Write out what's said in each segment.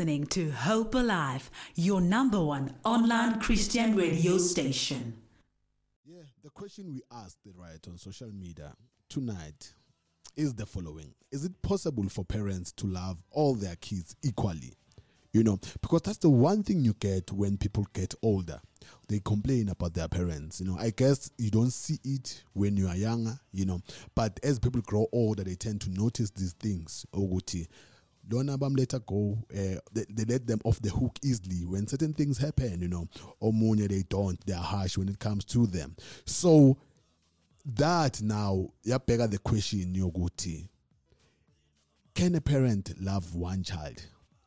listening to Hope Alive, your number one online Christian radio station. Yeah, the question we asked, right, on social media tonight is the following. Is it possible for parents to love all their kids equally? You know, because that's the one thing you get when people get older. They complain about their parents. You know, I guess you don't see it when you are younger, you know. But as people grow older, they tend to notice these things. Oguti, don't let her go. They let them off the hook easily when certain things happen, you know. Omunye, they don't. They are harsh when it comes to them. So that now, you beg the question, Yoguti. Can a parent love one child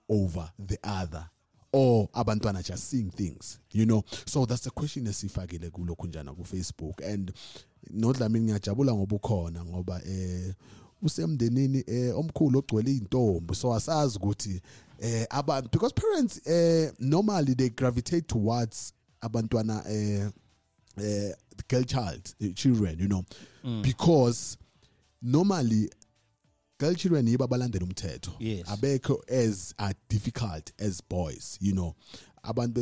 over the other, or abantwana just seeing things, you know? So that's the question esifakile kulo kunjana ku Facebook, and not la mina ngiyajabula ngoba ukhona ngoba usemndenini omkhulu ogcwele izintombi, so asazi ukuthi abantu, because parents normally they gravitate towards abantwana girl children, you know, because normally girl children yibabalandela umthetho. Yes. Abekho as are difficult as boys, you know. Abantu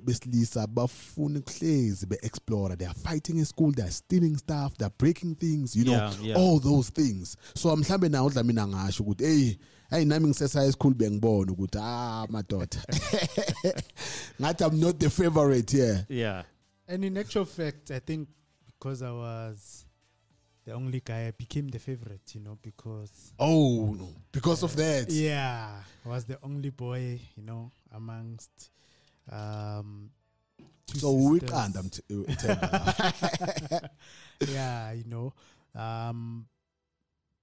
besilisa bafuna ukuhlezi be-explore. They are fighting in school, they are stealing stuff, they are breaking things, you know, all those things. So mhlambe nawo udla mina ngasho ukuthi hey nami ngisesaya school bengibona ukuthi madoda. Ngathi I'm not the favorite here. Yeah. And in actual fact, I think because I was the only guy, I became the favorite, you know, because... Oh, no. Because of that? Yeah. I was the only boy, you know, amongst... so we can't... Yeah, you know.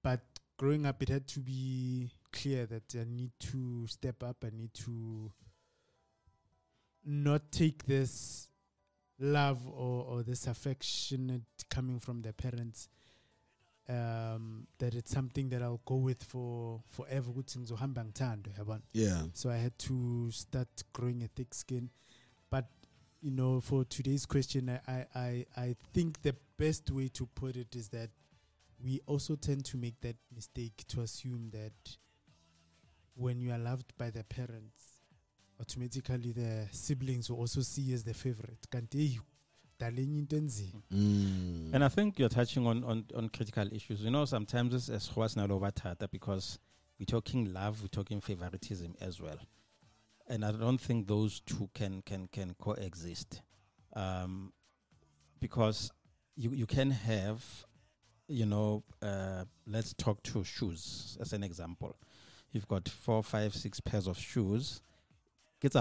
But growing up, it had to be clear that I need to step up. I need to not take this love or this affection coming from the parents, that it's something that I'll go with for forever. Yeah. So I had to start growing a thick skin. But, you know, for today's question, I think the best way to put it is that we also tend to make that mistake to assume that when you are loved by the parents, automatically the siblings will also see as the favorite. And I think you're touching on critical issues. You know, sometimes it's as was not over tata, because we're talking love, we're talking favoritism as well. And I don't think those two can coexist. Because you can have, you know, let's talk to shoes as an example. You've got 4, 5, 6 pairs of shoes. But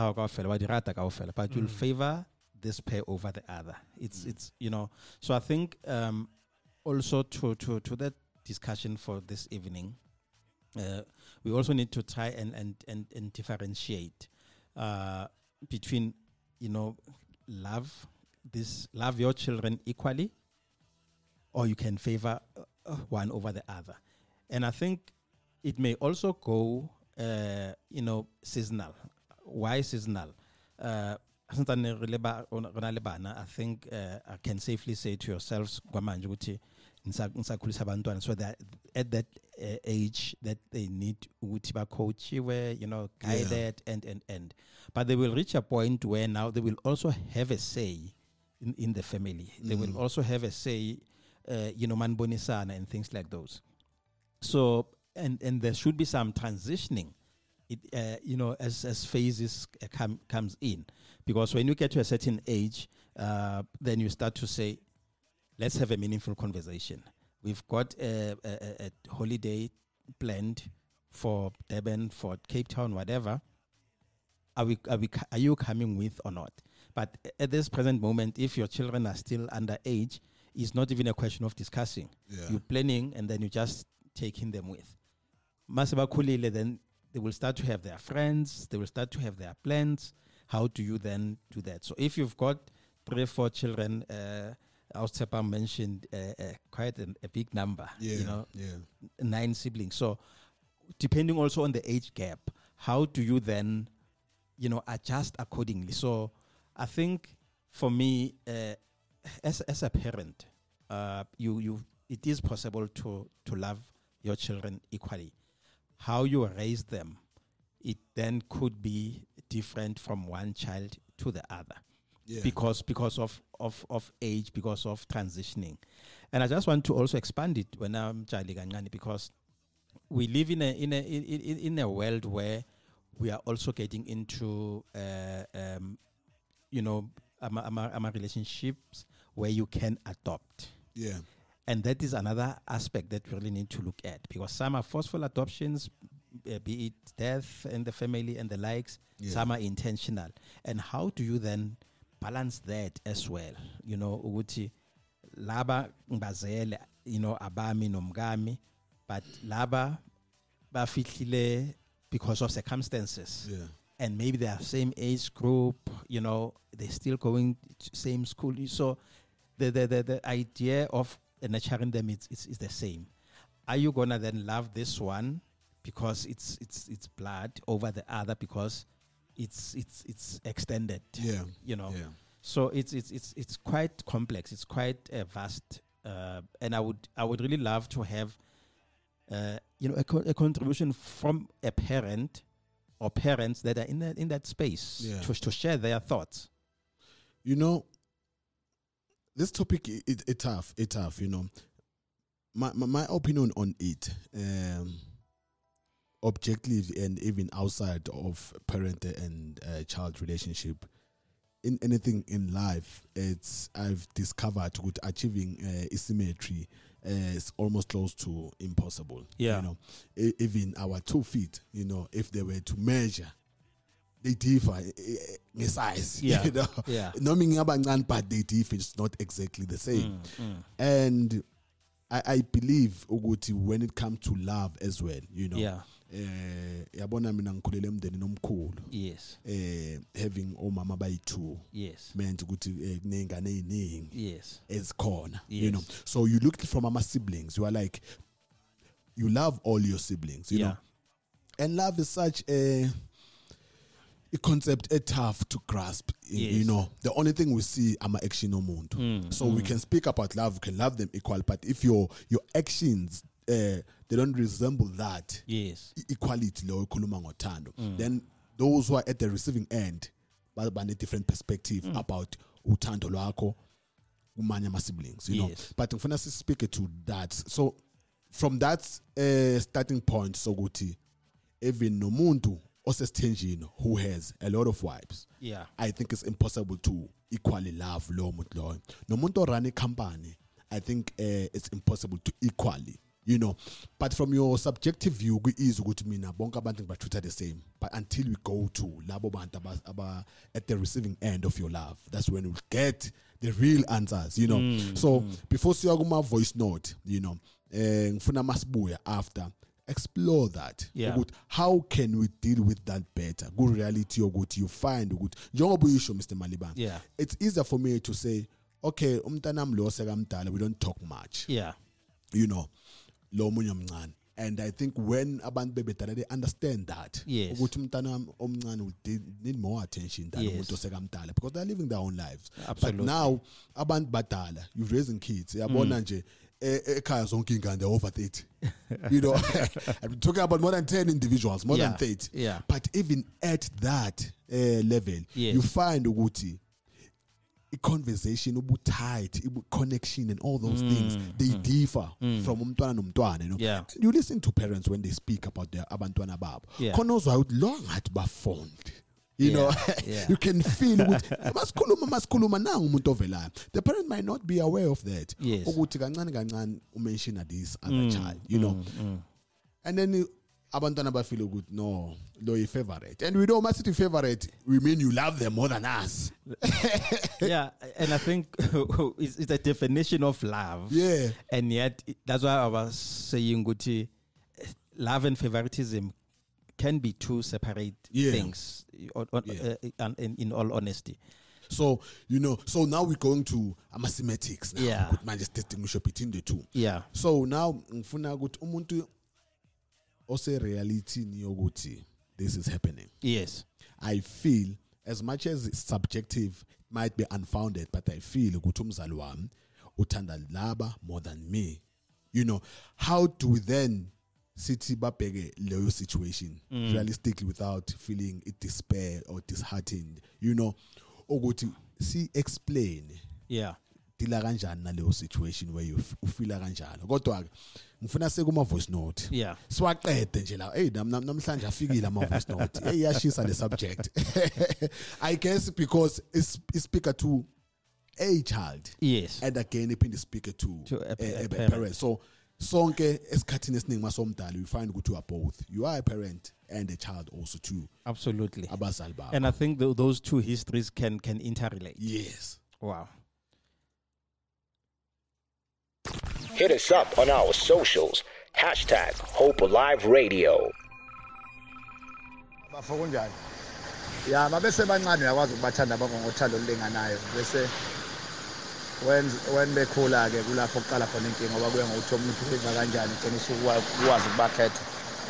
you'll favor this pair over the other. It's you know. So I think also to that discussion for this evening, we also need to try and differentiate between, you know, love your children equally, or you can favor one over the other. And I think it may also go you know, seasonal. Why seasonal? I think I can safely say to yourselves, so that at that age that they need coach, you know, guided, and but they will reach a point where now they will also have a say in the family. They will also have a say, you know, man bonisana and things like those. So and there should be some transitioning. It, you know, as phases comes in, because when you get to a certain age, then you start to say, let's have a meaningful conversation. We've got a holiday planned for Durban, for Cape Town, whatever. Are you coming with or not? But at this present moment, if your children are still underage, it's not even a question of discussing. Yeah. You're planning, and then you're just taking them with. Masibakhulile then. They will start to have their friends. They will start to have their plans. How do you then do that? So if you've got 3 or 4 children, Austepa mentioned quite a big number, you know, 9 siblings. So depending also on the age gap, how do you then, you know, adjust accordingly? So I think for me, as a parent, it is possible to love your children equally. How you raise them it then could be different from one child to the other. Yeah. Because of age, because of transitioning. And I just want to also expand it when I'm Chaliganani, because we live in a world where we are also getting into relationships where you can adopt. Yeah. And that is another aspect that we really need to look at, because some are forceful adoptions, be it death in the family and the likes, yeah. Some are intentional. And how do you then balance that as well? You know, ukuthi laba ngibazele, you know, abami nomgami, but laba bafihlile because of circumstances. Yeah. And maybe they are same age group, you know, they're still going to same school. So the idea of nurturing them is the same. Are you gonna then love this one because it's blood over the other because it's extended? Yeah. You know. Yeah. So it's quite complex. It's quite vast. And I would really love to have a contribution from a parent or parents that are in that space, yeah, to share their thoughts. You know, this topic it's tough. You know, my opinion on it, objective and even outside of parent and child relationship, in anything in life, I've discovered with achieving asymmetry is almost close to impossible. Yeah, you know, even our 2 feet, you know, if they were to measure, they differ in size. Yeah, you know? Yeah. But they differ. It's not exactly the same. Mm. And I believe when it comes to love as well, you know. Yeah. Yes. Having mama by two. Yes. Meant to go to. Yes. It's corn. Yes. You know. So you look from mama siblings. You are like, you love all your siblings. You know. And love is such a concept, a tough to grasp. Yes. You know. The only thing we see are my action no mundo. We can speak about love. We can love them equal, but if your actions, they don't resemble that. Yes. Equality, then those who are at the receiving end have a different perspective about uthando lwakho kumanye ama siblings, you know. But if I speak to that, so from that starting point, so guti even nomuntu osesithenjini who has a lot of wives, yeah, I think it's impossible to equally love lo mutlo. Nomuntu run a company, I think it's impossible to equally. You know, but from your subjective view, is good to me now. Bonka banting but Twitter the same. But until we go to labo bantaba at the receiving end of your love, that's when we get the real answers. You know. So before Siaguma voice note, you know, Funamasuya after explore that. Yeah. How can we deal with that better? Good reality or good you find good. Jongobuisho, Mr. Maliban. Yeah. It's easier for me to say, okay, we don't talk much. Yeah. You know. And I think when abantu bebetala, they understand that. Yes. They need more attention than because they're living their own lives. Absolutely. But now, abantu batala, you're raising kids. They're over 30. You know, I'm talking about more than 10 individuals, more than 30. Yeah. But even at that level, you find Uguti. A conversation, tight, connection, and all those things, they differ from umntwana nomntwana, you know. Yeah. And you listen to parents when they speak about their abantwana babo. Konozo out long at baffond. You know, you can feel maskuluma na umuntu ovela. The parent might not be aware of that. Yes. Ukuthi kancane kancane umention this other child, you know. And then abantwana ba feel good, no, though you favorite. And we don't must to favorite, we mean you love them more than us. Yeah, and I think it's a definition of love. Yeah. And yet, that's why I was saying, Guti, love and favoritism can be two separate things, in all honesty. So, you know, so now we're going to mathematics now. Yeah. Good man, just distinguish between the two. Yeah. So now, mfuna good umuntu. Also, reality niyoguti, this is happening. Yes. I feel, as much as it's subjective, it might be unfounded, but I feel uthanda laba more than me. You know, how do we then city babheke leyo situation realistically without feeling it despair or disheartened, you know, ukuthi si explain dila kanjani naleyo situation where you feel kanjalo. Kodwa ke ngifuna sekuma voice note siwaqede nje la, hey namhlanje afikile ama voice note, hey yashisa le subject. I guess because it's speaker to a child, yes, and again iphinde speaker to a parent. So sonke esikhathini esiningi masomdala you find ukuthi you are both, you are a parent and a child also too. Absolutely. Abazali babo. And I think those two histories can interrelate. Yes. Wow. Hit us up on our socials, #HopeAliveRadio. Bafokunjani. Ya mabese bancane yakwazi ukubathanda bangothalo lenganayo bese when bekhula ke kulapho oqala khona inkinga ngoba kuye ngokuthi umuntu uva kanjani kena ukwazi ukubakhetha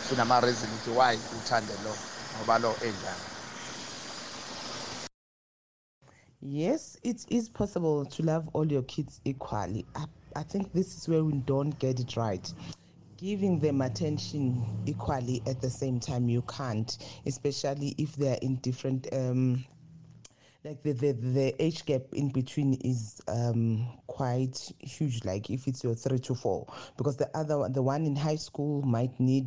kunama reason ukuthi why uthande lo ngoba lo enjani. Yes, it is possible to love all your kids equally. I think this is where we don't get it right. Giving them attention equally at the same time, you can't, especially if they're in different like the age gap in between is quite huge, like if it's your 3 to 4, because the one in high school might need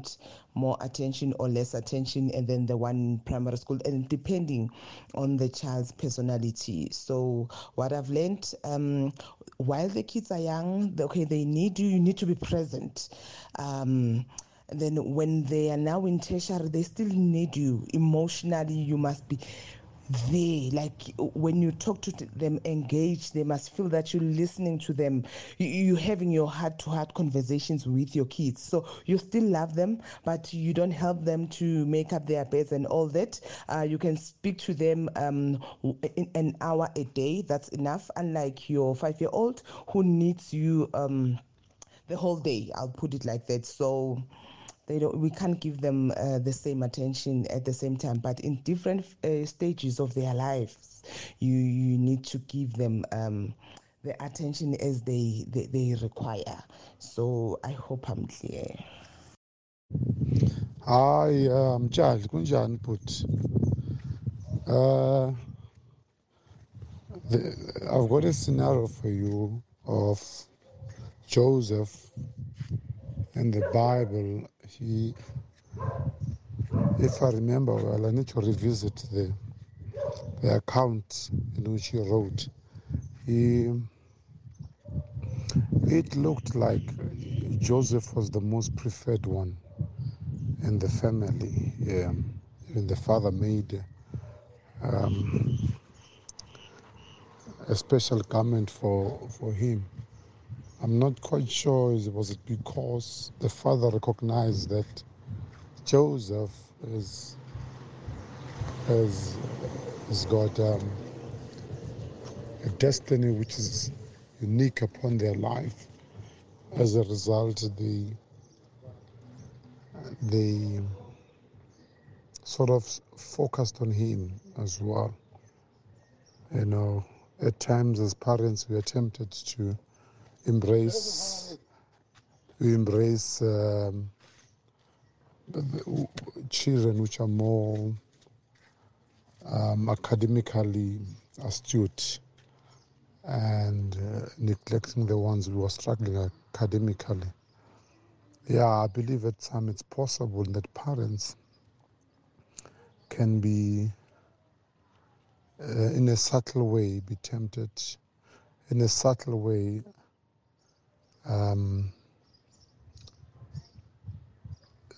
more attention or less attention, and then the one in primary school, and depending on the child's personality. So what I've learned, while the kids are young, they need you need to be present. Then when they are now in tertiary, they still need you emotionally. You must be there, like when you talk to them, engage. They must feel that you're listening to them. You're having your heart-to-heart conversations with your kids. So you still love them, but you don't help them to make up their beds and all that. You can speak to them in an hour a day. That's enough. Unlike your 5-year-old who needs you the whole day. I'll put it like that. So we can't give them the same attention at the same time, but in different stages of their lives, you need to give them the attention as they require. So I hope I'm clear. Hi, Charles Kunjan Put. I've got a scenario for you of Joseph in the Bible. He, if I remember well, I need to revisit the account in which he wrote. It looked like Joseph was the most preferred one in the family. Yeah. Even the father made a special garment for him. I'm not quite sure, was it because the father recognized that Joseph has got a destiny which is unique upon their life. As a result, they sort of focused on him as well. You know, at times as parents we are tempted to embrace the children which are more academically astute, and neglecting the ones who are struggling academically. I believe at times it's possible that parents can be in a subtle way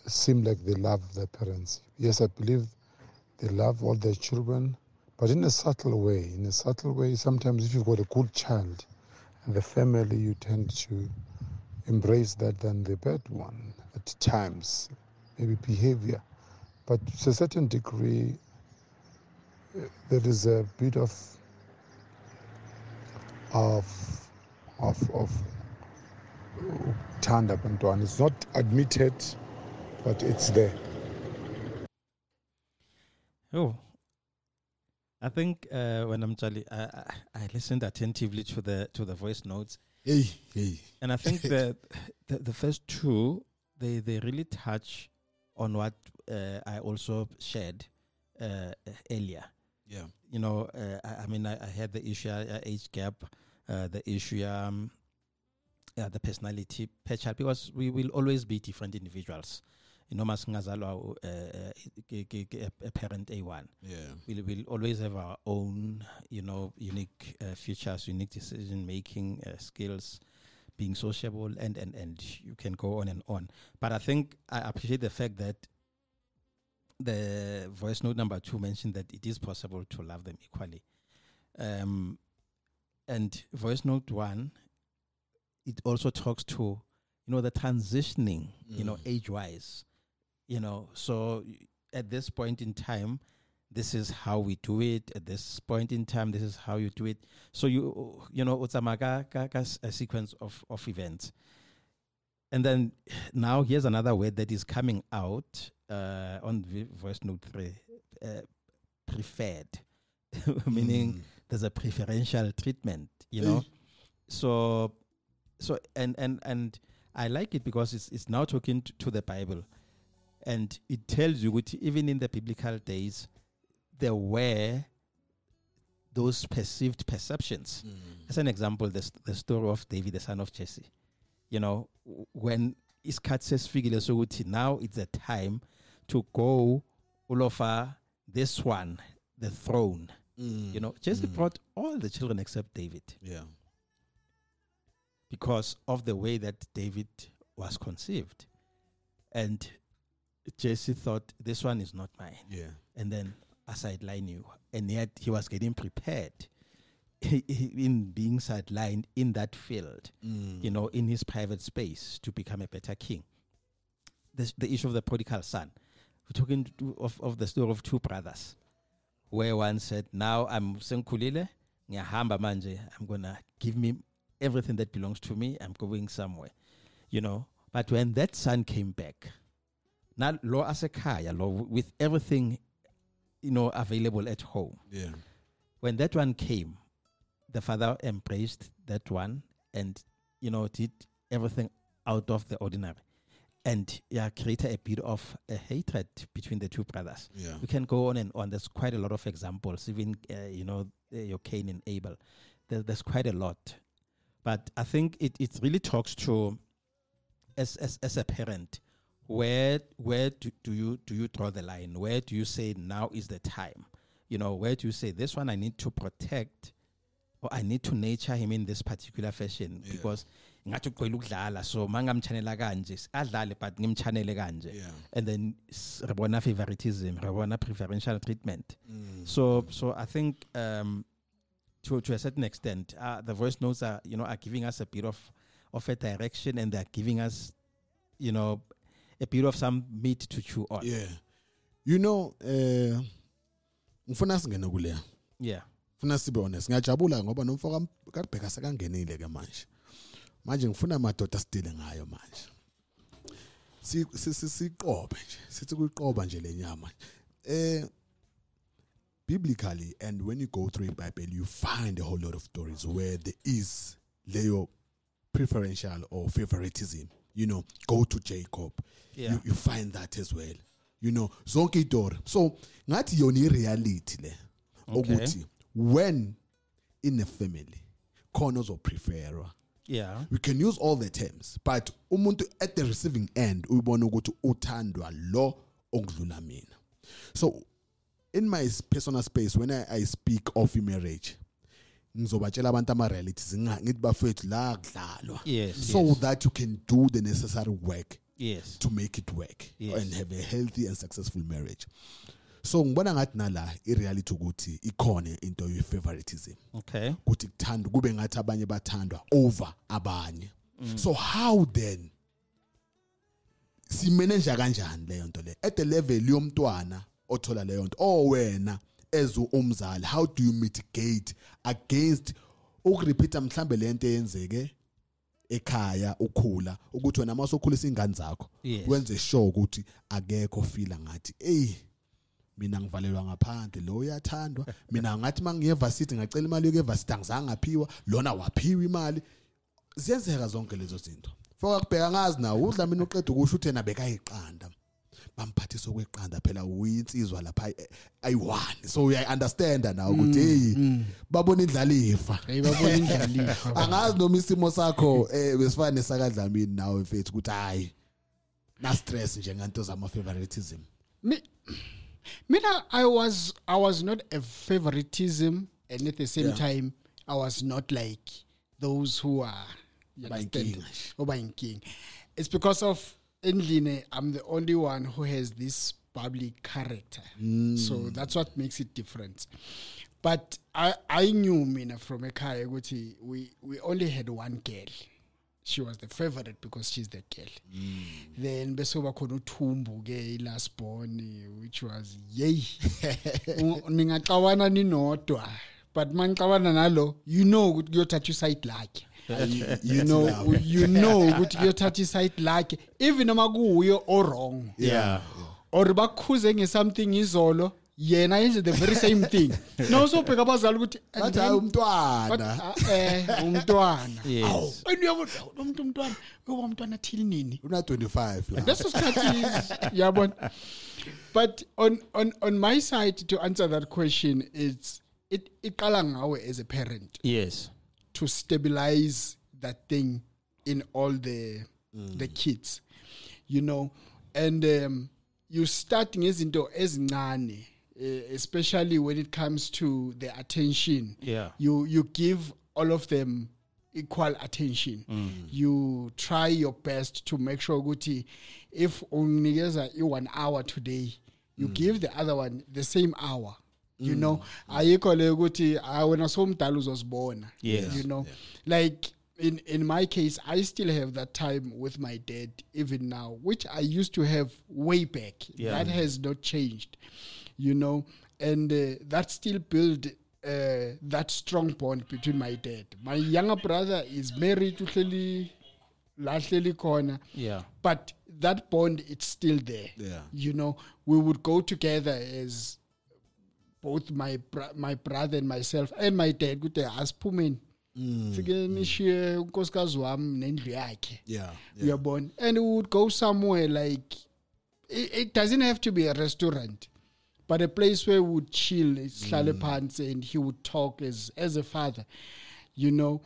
seem like they love their parents. Yes, I believe they love all their children, but in a subtle way. Sometimes if you've got a good child and the family, you tend to embrace that than the bad one at times, maybe behavior. But to a certain degree, there is a bit of turned up and down. It's not admitted, but it's there. Oh, I think when I'm Charlie, I listened attentively to the voice notes. Hey. And I think that the first two they really touch on what I also shared earlier. Yeah. You know, I mean, I had the issue, age gap, the issue, the personality per child, because we will always be different individuals. You know, masingazalwa a parent A1. Yeah. We'll always have our own, you know, unique features, unique decision-making skills, being sociable, and you can go on and on. But I think I appreciate the fact that the voice note number 2 mentioned that it is possible to love them equally. And voice note 1, it also talks to, you know, the transitioning, you know, age-wise, you know. So at this point in time, this is how we do it. At this point in time, this is how you do it. So you know, it's a sequence of events. And then now here's another word that is coming out on voice note 3, preferred, meaning there's a preferential treatment, you know. So and I like it because it's now talking to the Bible, and it tells you that even in the biblical days, there were those perceived perceptions. As an example, the story of David, the son of Jesse. You know, when Iskat says, now it's the time to go Ulofa, this one, the throne. You know, Jesse brought all the children except David. Yeah. Because of the way that David was conceived. And Jesse thought, this one is not mine. Yeah. And then I sideline you. And yet he was getting prepared in being sidelined in that field, you know, in his private space to become a better king. The issue of the prodigal son. We're talking of the story of two brothers, where one said, now I'm Senkulile, Nyahamba Manje, I'm going to give me everything that belongs to me, I'm going somewhere, you know. But when that son came back, now law as a kaya, law with everything, you know, available at home. Yeah. When that one came, the father embraced that one and, you know, did everything out of the ordinary. And yeah, created a bit of a hatred between the two brothers. Yeah. We can go on and on. There's quite a lot of examples, even, you know, your Cain and Abel. There's quite a lot. But I think it really talks to, as a parent, where do you draw the line? Where do you say now is the time? You know, where do you say this one I need to protect, or I need to nurture him in this particular fashion? Yeah. Because so mangam channel ganje, adlale but ngim channel ganje, and then rebona favoritism, rebona preferential treatment. So I think to a certain extent, the voice notes are, you know, are giving us a bit of a direction, and they're giving us, you know, a bit of some meat to chew on. Yeah. You know, yeah. Biblically, and when you go through the Bible, you find a whole lot of stories where there is Leo preferential or favoritism. You know, go to Jacob. Yeah. You find that as well. You know, zonke door. So, not your reality. Okay. When in a family, corners or prefer. Yeah. We can use all the terms, but umuntu at the receiving end, we want to go to uthandwa lo okudlula mina. So, in my personal space, when I speak of marriage, so that you can do the necessary work to make it work and have a healthy and successful marriage. So ngibona ngathi nala ireality ukuthi ikhona into ye favoritism. Okay. Ukuthi kuthanda kube ngathi abanye bathandwa over abanye. So how then si manage kanjani leyo nto le at the level yomntwana? How do you mitigate against ukrepeat mhlambe lento eyenzeke ekhaya ukhula ukuthi wena masokhulisa ingane zakho wenze sure ukuthi akekho feel ngathi mina ngivalelwa ngaphandle lo uyathandwa mina ngathi mangiyevasity ngacela imali yokevasity angizange ngaphiwa lona waphiwa imali ziyenzeka zonke lezo zinto. So we understand that now. I was not a favoritism, and at the same time, I was not like those who are buying king. It's because of Endline, I'm the only one who has this public character. So that's what makes it different. But I knew Mina from ekhaya ukuthi we only had one girl. She was the favorite because she's the girl. Then besoba khona uThumbu ke last born, which was yay. Ningaxawana ninodwa. But manxawana nalo, you know kuyothatha side like. You know ukuthi kuyothatha side like even noma kuyo or wrong. Yeah. Or bakhuze ngesomething izolo. Yeah, na is the very same thing. No, so pick up as a good. But on my side, to answer that question, it's as a parent. Yes. To stabilize that thing in all the kids, you know, and you starting as into as nani. Especially when it comes to the attention, you give all of them equal attention. You try your best to make sure Guti, if only you 1 hour today, you give the other one the same hour. You know, I call Guti. I when I saw Talus was born. You know, like in my case, I still have that time with my dad even now, which I used to have way back. That has not changed. You know, and that still built that strong bond between my dad. My younger brother is married to Leslie Corner. But that bond, it's still there. You know, we would go together as both my brother and myself and my dad. Good day, as Pumin. We are born. And we would go somewhere like, it doesn't have to be a restaurant. But a place where we would chill, slale pants, and he would talk as a father, you know,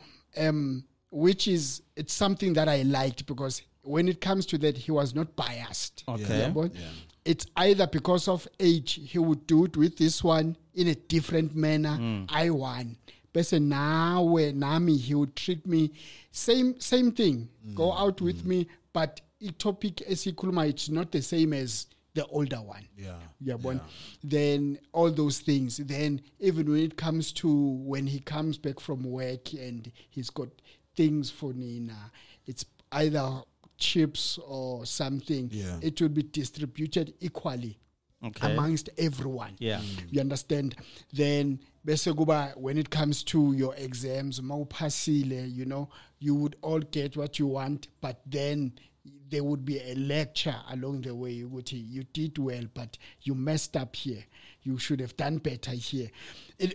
which is, it's something that I liked because when it comes to that, he was not biased. Okay. It's either because of age, he would do it with this one in a different manner. I won. But now where Nami, he would treat me same thing. Go out with me, but the topic is it's not the same as the older one. Then all those things. Then even when it comes to when he comes back from work and he's got things for Nina, it's either chips or something. It will be distributed equally amongst everyone. You understand? Then when it comes to your exams, you know, you would all get what you want, but then there would be a lecture along the way. You did well, but you messed up here. You should have done better here.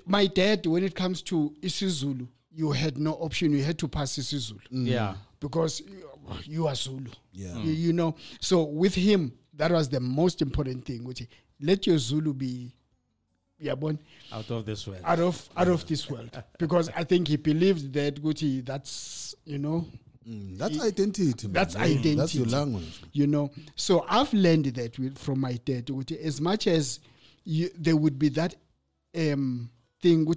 My dad, when it comes to isiZulu, you had no option. You had to pass isiZulu. Because you are Zulu. You know. So with him, that was the most important thing. Let your Zulu be out of this world. Out of this world. Because I think he believed that that's, you know, that's identity. Man. That's identity. That's your language. You know, so I've learned that from my dad. As much as there would be that thing,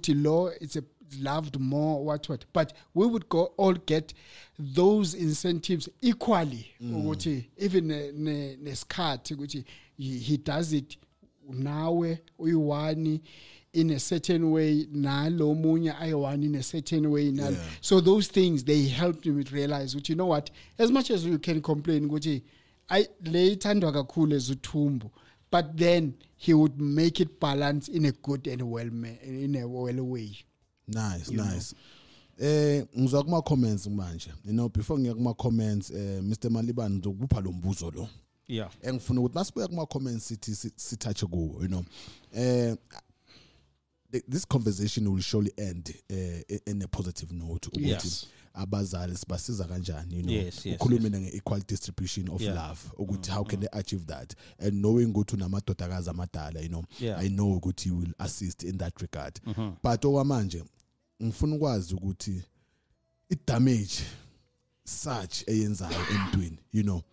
law, it's loved more, what, but we would all get those incentives equally. Even Neskat, he does it now, Uyuani, in a certain way, in a certain way. So those things, they helped me realize, you know what, as much as you can complain, but then he would make it balance in a good and well way. Nice. Comments, you know, before my comments, Mr. Maliban, do and for no, that's where my comments sit, you know. this conversation will surely end in a positive note. Yes. You know, yes, yes, yes. Equal distribution of yeah. love. Mm, how can they achieve that? And knowing go to namatotagaza matala, you know, yeah. I know Guti will assist in that regard. Mm-hmm. But owamanje, mfunwazi ukuthi it damage such eyenzayo emntwini, you know.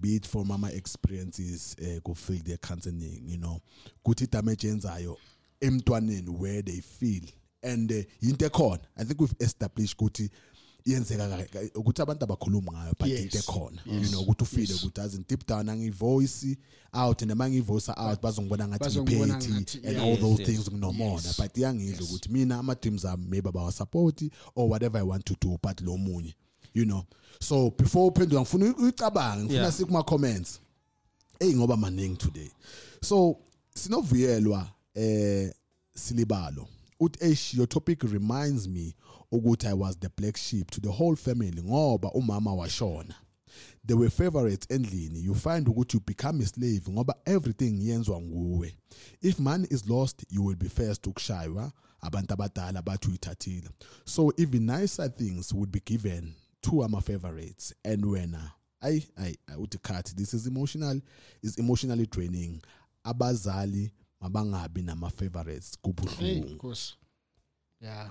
Be it for mama experiences, go feel their counseling, you know. Guti damage eyenzayo emntwaneni where they feel. And intercon, I think we've established Guti abantu abakhuluma but intercon, you know, to feel good as in deep down and voice out and among voice out, bazongwana and all those things no more. But young is good. Me now my teams are maybe about support or whatever I want to do, but low moon, you know. So before Pendulum Funutabang, I see my comments. Ain't over my name today. So Sinovielwa Silibalo. Your topic reminds me ukuthi I was the black sheep to the whole family ngoba umama washona. They were favorites endlini. You find ukuthi you become a slave ngoba everything yenzwa nguwe. If money is lost, you will be first ukushaywa abantu abadala bathu ithathile. So even nicer things would be given to ama favorites and when I would cut. This is emotional, is emotionally draining. Abazali mabangabi na my favorites kubuhlungu. Of course. Yeah.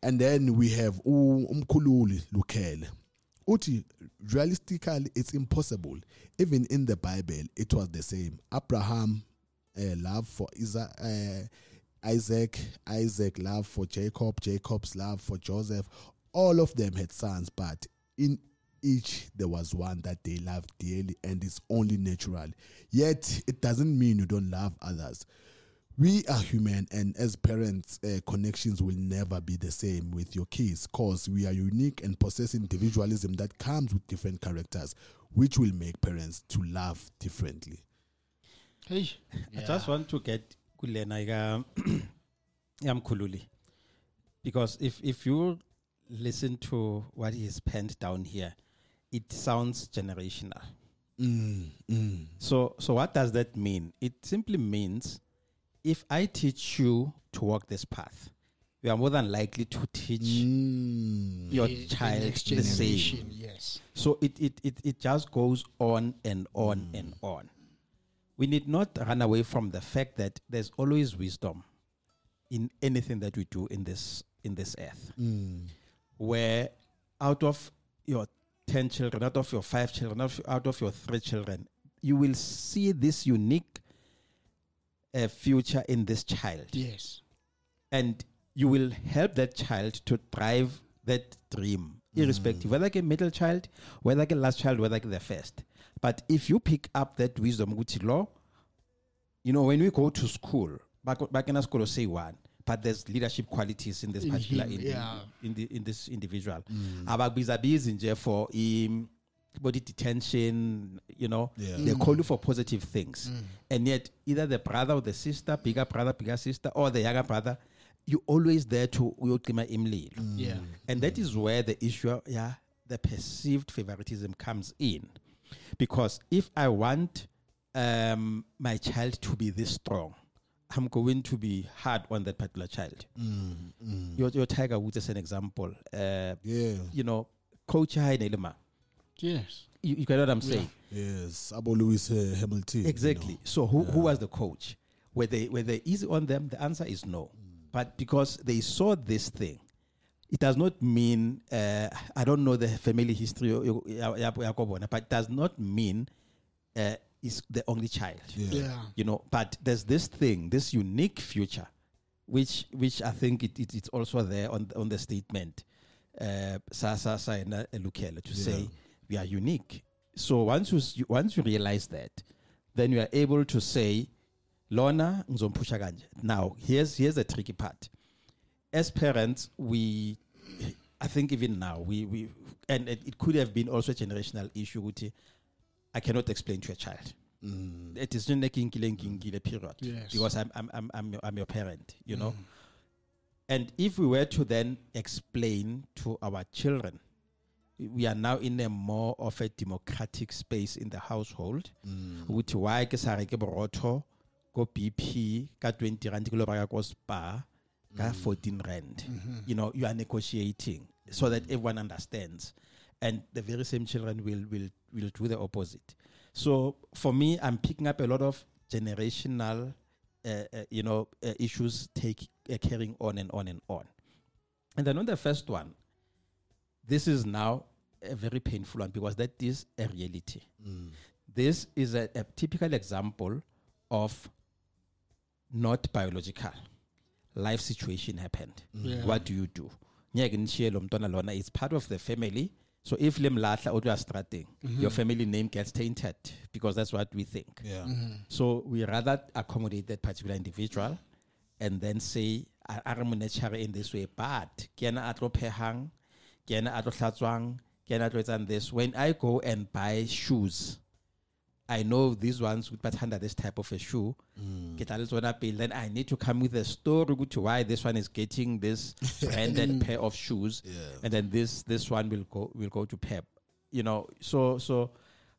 And then we have umkhululi Lukhele. Uthi realistically it's impossible. Even in the Bible it was the same. Abraham love for Isaac love for Jacob, Jacob's love for Joseph. All of them had sons, but in each there was one that they loved dearly, and it's only natural. Yet it doesn't mean you don't love others. We are human, and as parents, connections will never be the same with your kids because we are unique and possess individualism that comes with different characters, which will make parents to love differently. Hey, yeah. I just want to get Kulenaika Yamkululi, because if you listen to what he has penned down here, it sounds generational. So what does that mean? It simply means if I teach you to walk this path, you are more than likely to teach your child the next generation, the same. Yes. So it just goes on and on and on. We need not run away from the fact that there's always wisdom in anything that we do in this earth. Where out of your 10 children, out of your 5 children, out of your 3 children, you will see this unique future in this child. Yes. And you will help that child to drive that dream, irrespective, whether like a middle child, whether like a last child, whether like the first. But if you pick up that wisdom, which law, you know, when we go to school, back in a school, say one. But there's leadership qualities in this particular in this individual. For body detention, you know, they call you for positive things, and yet either the brother or the sister, bigger brother, bigger sister, or the younger brother, you always there to and that is where the issue, the perceived favoritism comes in, because if I want my child to be this strong, I'm going to be hard on that particular child. Your Tiger Woods is an example. You know, Coach High Nelema. Yes. You get what I'm saying? Yes. Abo Lewis Hamilton. Exactly. You know. So who was the coach? Were they easy on them? The answer is no. But because they saw this thing, it does not mean, I don't know the family history, but it does not mean is the only child, you know. But there's this thing, this unique future, which I think it's also there on the statement, Sasa and Lukhele, to say we are unique. So once you realize that, then you are able to say, Lona ngizompusha kanje. Now here's the tricky part. As parents, I think even now we and it could have been also a generational issue. I cannot explain to a child. It is not a kingile period. Yes. Because I'm your parent, you know. And if we were to then explain to our children, we are now in a more of a democratic space in the household. With why ke sare ke boroto ko BP ka 20 rand kilo ba ka spa ka 14 rand. You know, you are negotiating so that everyone understands. And the very same children will do the opposite. So for me, I'm picking up a lot of generational issues carrying on and on and on. And then on the first one, this is now a very painful one because that is a reality. This is a typical example of not biological. Life situation happened. Yeah. What do you do? It's part of the family. So if your family name gets tainted, because that's what we think. Yeah. Mm-hmm. So we rather accommodate that particular individual and then say, I'm in this way, but when I go and buy shoes, I know these ones would put under this type of a shoe. Then I need to come with a story to why this one is getting this branded pair of shoes, and then this one will go to Pep. You know, so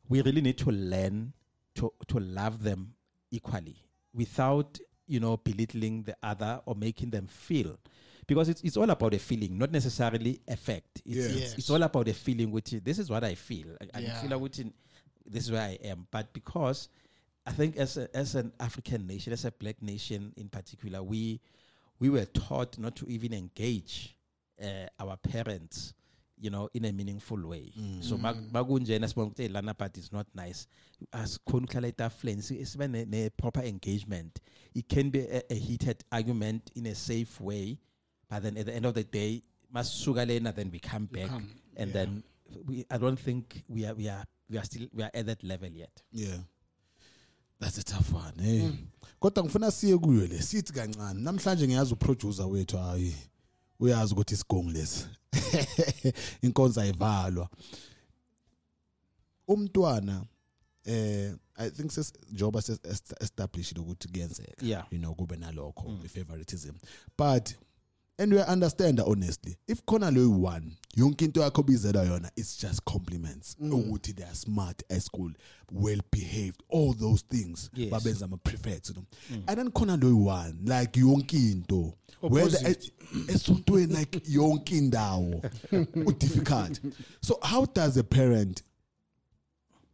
we really need to learn to love them equally without belittling the other or making them feel, because it's all about a feeling, not necessarily a fact. It's all about a feeling, which is, this is what I feel. I feel like this is where I am. But because I think as an African nation, as a black nation in particular, we were taught not to even engage our parents, in a meaningful way. So Lana, but it's not nice. As friends, it's been a proper engagement. It can be a heated argument in a safe way, but then at the end of the day, then we come back, and then I don't think we are at that level yet. Yeah. That's a tough one, eh? Kodwa ngifuna siye kuyo le sithi kancane. Namhlanje ngiyazi uproducer wethu hayi uyazi ukuthi isigongo lesi. Inkonzo ayivalwa. Umntwana I think says job as established ukuthi kuyenzeka. Kube nalokho favoritism. But and we understand that honestly. If khona loyi one, yonke into yakho bizela yona, it's just compliments. Ukuthi they are smart at school, well behaved, all those things. Babenza ama prefects, And then khona loyi one, like yonke into. Whether esontweni like yonke indawo, difficult. So how does a parent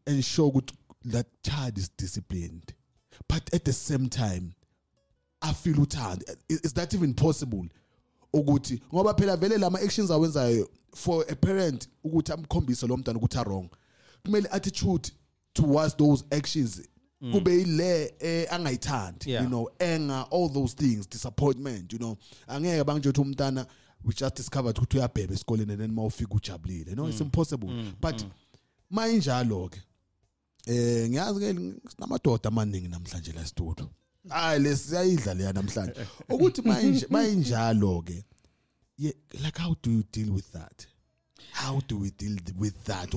ensure that child is disciplined, but at the same time, I feel tired? Is that even possible? For a parent wrong. Attitude towards those actions. Anger, all those things, disappointment, we just discovered and then it's impossible. But my dialogue, like, how do you deal with that? How do we deal with that?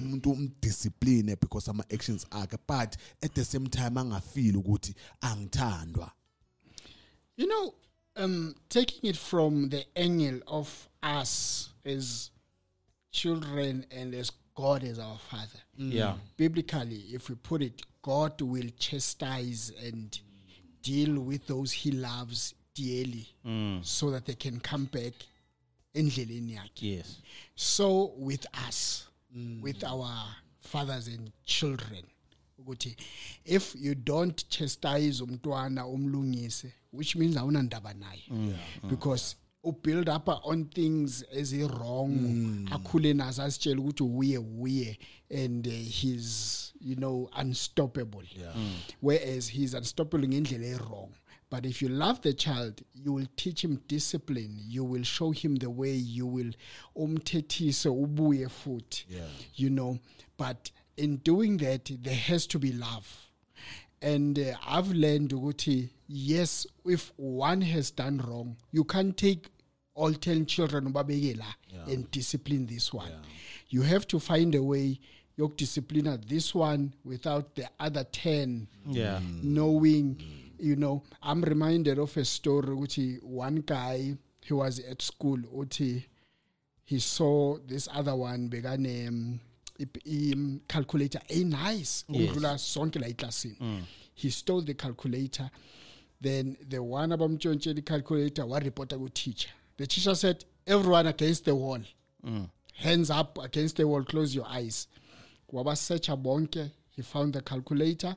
Discipline because some actions are, but at the same time, I feel good. Taking it from the angle of us as children and as God as our Father. Biblically, if we put it, God will chastise and deal with those he loves dearly, so that they can come back in Jeliniak. Yes. So with us, with our fathers and children, if you don't chastise umntwana umlungise, which means awunandaba naye, because you build up on things as a wrong, and he's unstoppable. Whereas he's unstoppable in the wrong. But if you love the child, you will teach him discipline. You will show him the way. You will But in doing that, there has to be love. And I've learned, yes, if one has done wrong, you can't take all 10 children and discipline this one. You have to find a way to discipline this one without the other 10 knowing. I'm reminded of a story, one guy who was at school, he saw this other one began calculator. He stole the calculator Then the one about the calculator, one reporter would teach. The teacher said, everyone against the wall. Mm. Hands up against the wall, close your eyes. He found the calculator.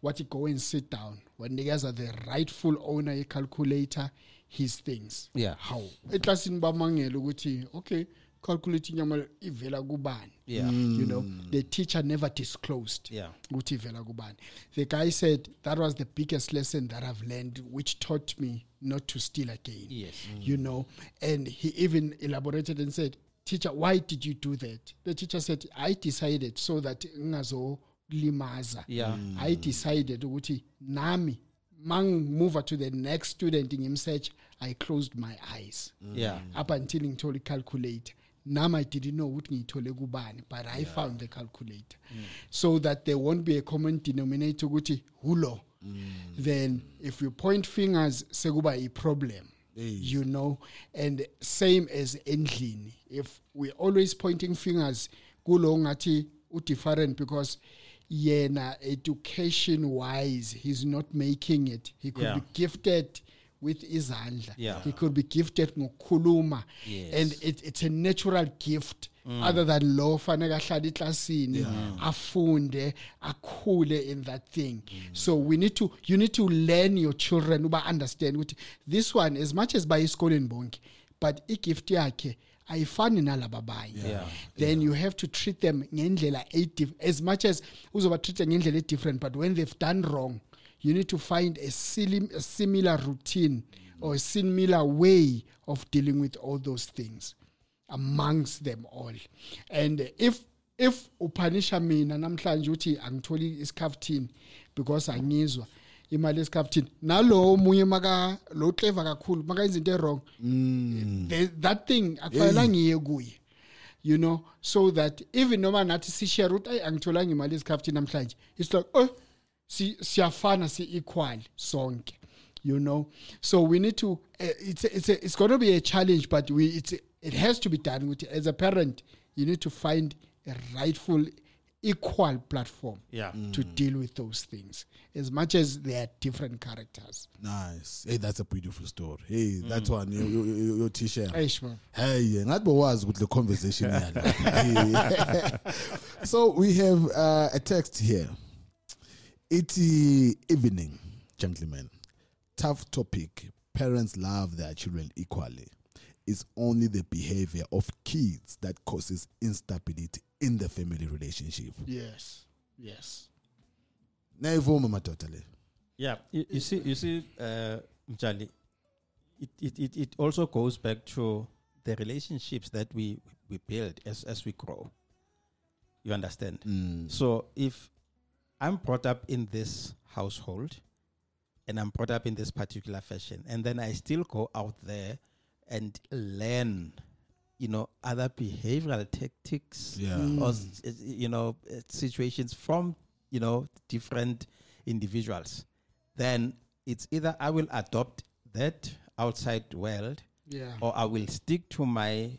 What he go and sit down. When the guys are the rightful owner, he calculator, his things. Yeah. How? It doesn't okay, calculating ivela guban. Yeah. You know, the teacher never disclosed. Yeah. The guy said that was the biggest lesson that I've learned, which taught me not to steal again. Yes. Mm. You know, and he even elaborated and said, teacher, why did you do that? The teacher said, I decided so that ngazo limaza. Yeah. I decided uti nami mang move to the next student in him search. I closed my eyes. Yeah. Up until I told calculate. Nam I didn't know what ni tole gubani, but I found the calculator. Mm. So that there won't be a common denominator guti hulo. Then if you point fingers, seguba a problem. You know, and same as endlini. If we're always pointing fingers, gulongati utifaren because yena education wise he's not making it. He could be gifted with his hand. Yeah. He could be gifted mukuluma. Yes. And it's a natural gift. Other than law, fanagahlala iklasini, afunde, akhule in that thing. So you need to learn your children, uba understand. This one, as much as by school in bonke, but igift yakhe, ayifani nalaba abanye. Then you have to treat them ngendlela as much as uzoba treat ngendlela different, but when they've done wrong, you need to find a similar routine or a similar way of dealing with all those things amongst them all. And if upanisha mina namhlanje uthi angitholi isikhaftini because angizwa imali esikhaftini nalo omunye maka lo clever kakhulu maka yenza into wrong that thing akufanele ngiye kuye, you know, so that even noma nathi sishare uthi angitholanga imali esikhaftini namhlanje, it's like oh siyafana si equal sonke, you know. So we need to it's going to be a challenge, but it has to be done. With as a parent, you need to find a rightful, equal platform to deal with those things, as much as they are different characters. Nice. Hey, that's a beautiful story. Hey, that's one your t-shirt. Hey, that was with the conversation. So we have a text here. It's evening, gentlemen. Tough topic. Parents love their children equally. It's only the behavior of kids that causes instability in the family relationship. Yes, yes. Yeah, you see, Mjali, it also goes back to the relationships that we build as we grow. You understand? So if I'm brought up in this household and I'm brought up in this particular fashion, and then I still go out there and learn, you know, other behavioral tactics or, you know, situations from, you know, different individuals, then it's either I will adopt that outside world or I will stick to my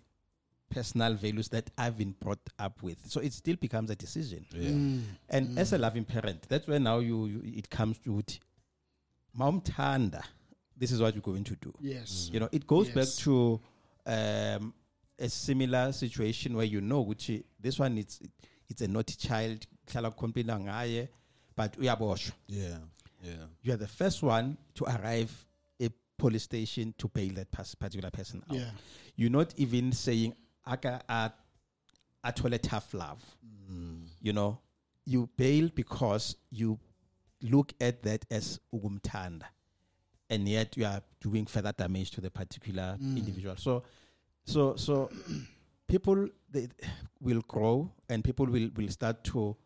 personal values that I've been brought up with. So it still becomes a decision. Yeah. And as a loving parent, that's where now it comes to Mom Tanda. This is what you're going to do. Yes. You know, it goes back to a similar situation where, you know, which this one, it's a naughty child. But we are bosh. Yeah. Yeah. You are the first one to arrive at police station to bail that particular person out. Yeah. You're not even saying, I told a tough love. You know, you bail because you look at that as ugumtanda. And yet you are doing further damage to the particular individual. So people they will grow, and people will start to,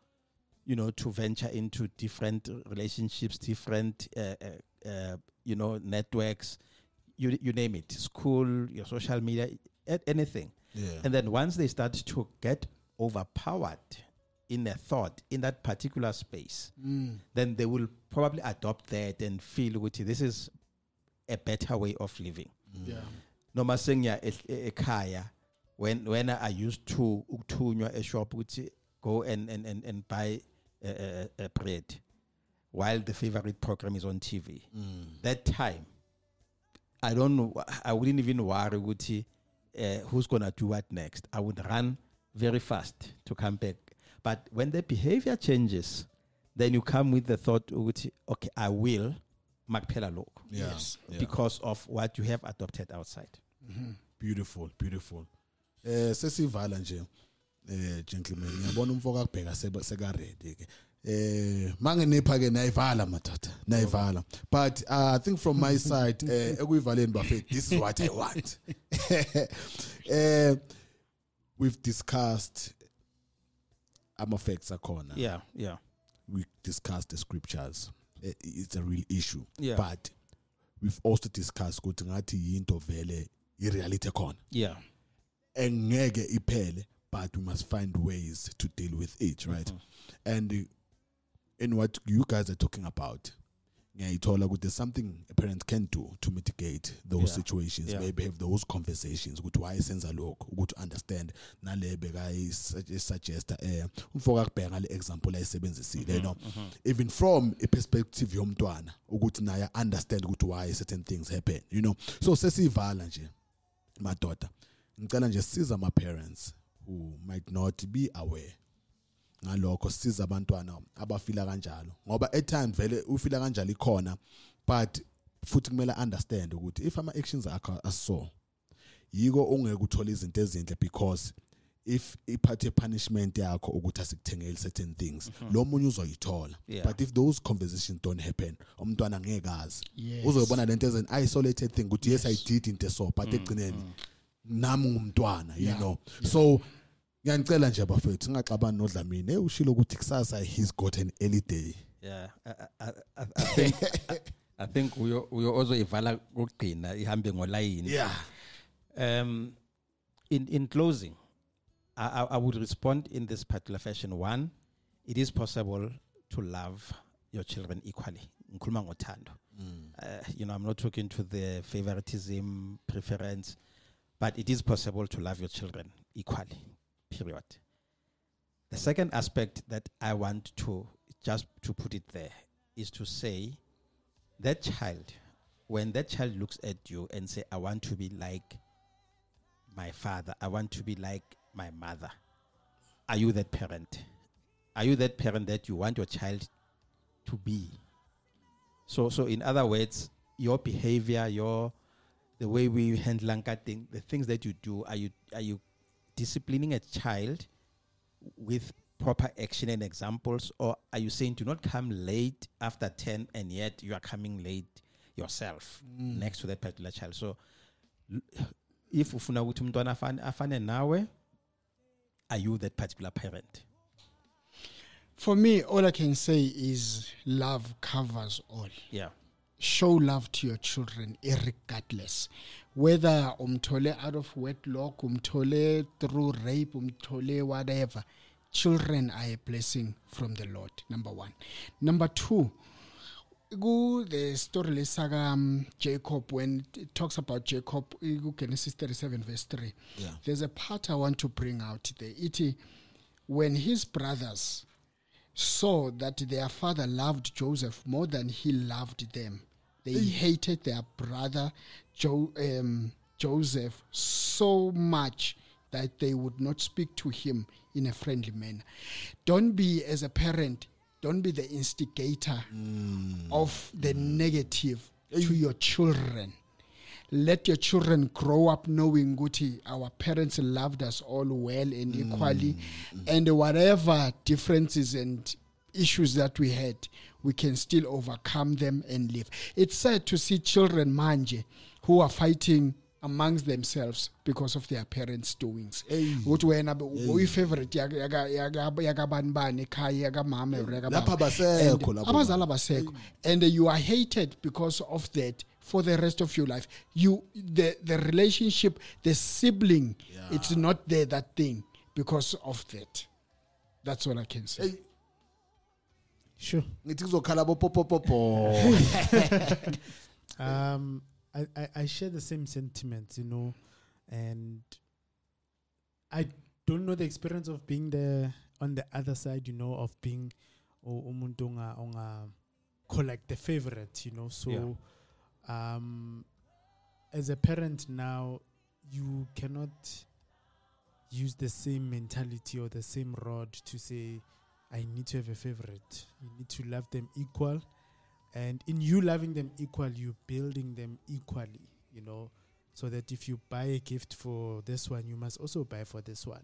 you know, to venture into different relationships, different, you know, networks, you name it, school, your social media, anything. Yeah. And then once they start to get overpowered in their thought in that particular space, then they will probably adopt that and feel which this is a better way of living. No masenya ekhaya when I used to ukuthunywa a shop which go and buy a bread. while the favorite program is on TV. That time, I don't know, I wouldn't even worry with who's going to do what next. I would run very fast to come back. But when the behavior changes, then you come with the thought, okay, I will make phela look. Yes. Yeah. Because of what you have adopted outside. Mm-hmm. Beautiful, beautiful. Sesi vala nje, gentlemen, ngiyabona umfoka kubheka seka ready ke. Mangenepha-ke nayivala madoda, nayivala. But I think from my side, ekuyivaleni bafethu, this is what I want. We've discussed effects are corner. Yeah, yeah. We discussed the scriptures. It's a real issue. Yeah. But we've also discussed ukuthi ngathi into vele irreality corner. Yeah. Engeke iphele, but we must find ways to deal with it, right? Mm-hmm. And in what you guys are talking about, there's something a parent can do to mitigate those situations. Yeah. Maybe have those conversations with why sense a look, go to understand. Now, guys suggest for example, even from a perspective, I understand why certain things happen, you know. So, Ceci Valanje, my daughter, sees my parents who might not be aware. At times but understand if my actions are so because if a punishment certain things but if those conversations don't happen an isolated thing yes I did in so but you know so ngiyacela nje bafethu singaxabani noDlamini ushilo ukuthi kusasa he's got an early day. Yeah. I think we also ivala ukugcina ihambe ngolayini. Yeah. In closing I would respond in this particular fashion. One, it is possible to love your children equally. Ngikhuluma ngothando. You know, I'm not talking to the favoritism preference, but it is possible to love your children equally. Period. The second aspect that I want to just to put it there is to say that child, when that child looks at you and say, I want to be like my father, I want to be like my mother, are you that parent? Are you that parent that you want your child to be? So in other words, your behavior, the way we handle the things that you do, are you disciplining a child with proper action and examples, or are you saying do not come late after 10 and yet you are coming late yourself next to that particular child? So if ufuna ukuthi umntwana afane nawe, are you that particular parent? For me, all I can say is love covers all. Yeah. Show love to your children irregardless. Whether umthole out of wedlock, umthole through rape, umthole whatever. Children are a blessing from the Lord, number one. Number two, the story of Jacob, when it talks about Jacob, Genesis 37 verse 3. Yeah. There's a part I want to bring out there. When his brothers saw that their father loved Joseph more than he loved them, they hated their brother Joseph so much that they would not speak to him in a friendly manner. Don't be, as a parent, the instigator of the negative to your children. Let your children grow up knowing Guti, our parents loved us all well and equally. And whatever differences and issues that we had, we can still overcome them and live. It's sad to see children manje who are fighting amongst themselves because of their parents' doings. And you are hated because of that for the rest of your life. The relationship, the sibling, it's not there, that thing, because of that. That's all I can say. Hey. Sure. I share the same sentiments, you know, and I don't know the experience of being on the other side, you know, of being call like the favorite, you know. So yeah. As a parent now, you cannot use the same mentality or the same rod to say, I need to have a favorite. You need to love them equal. And in you loving them equal, you're building them equally, you know, so that if you buy a gift for this one, you must also buy for this one.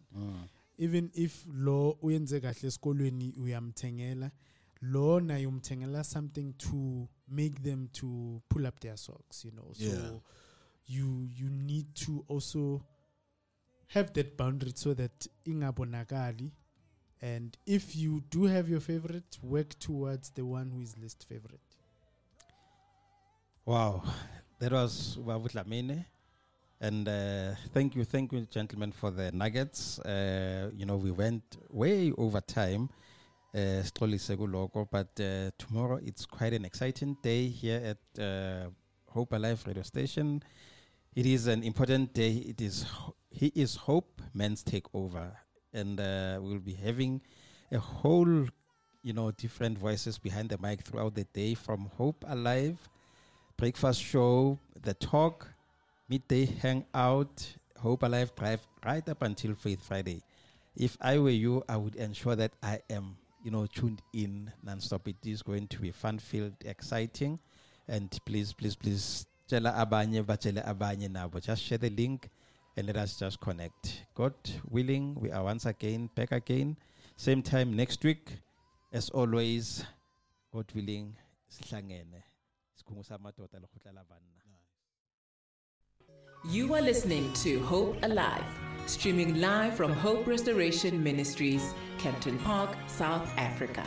Even if lo uyenze kahle esikolweni uyamthengela, lo naye umthengela something to make them to pull up their socks, you know. Yeah. So you need to also have that boundary so that ingabonakali. And if you do have your favorite, work towards the one who is least favorite. Wow. That was Babu Dlamini. And thank you, gentlemen, for the nuggets. You know, we went way over time, but tomorrow it's quite an exciting day here at Hope Alive Radio Station. It is an important day. It is He is Hope Men's Takeover. And we'll be having a whole, you know, different voices behind the mic throughout the day, from Hope Alive, breakfast show, the talk, midday hangout, Hope Alive Drive, right up until Faith Friday. If I were you, I would ensure that I am, you know, tuned in nonstop. It is going to be fun-filled, exciting. And please, just share the link. And let us just connect. God willing, we are once again back again, same time next week. As always, God willing, you are listening to Hope Alive, streaming live from Hope Restoration Ministries, Kempton Park, South Africa.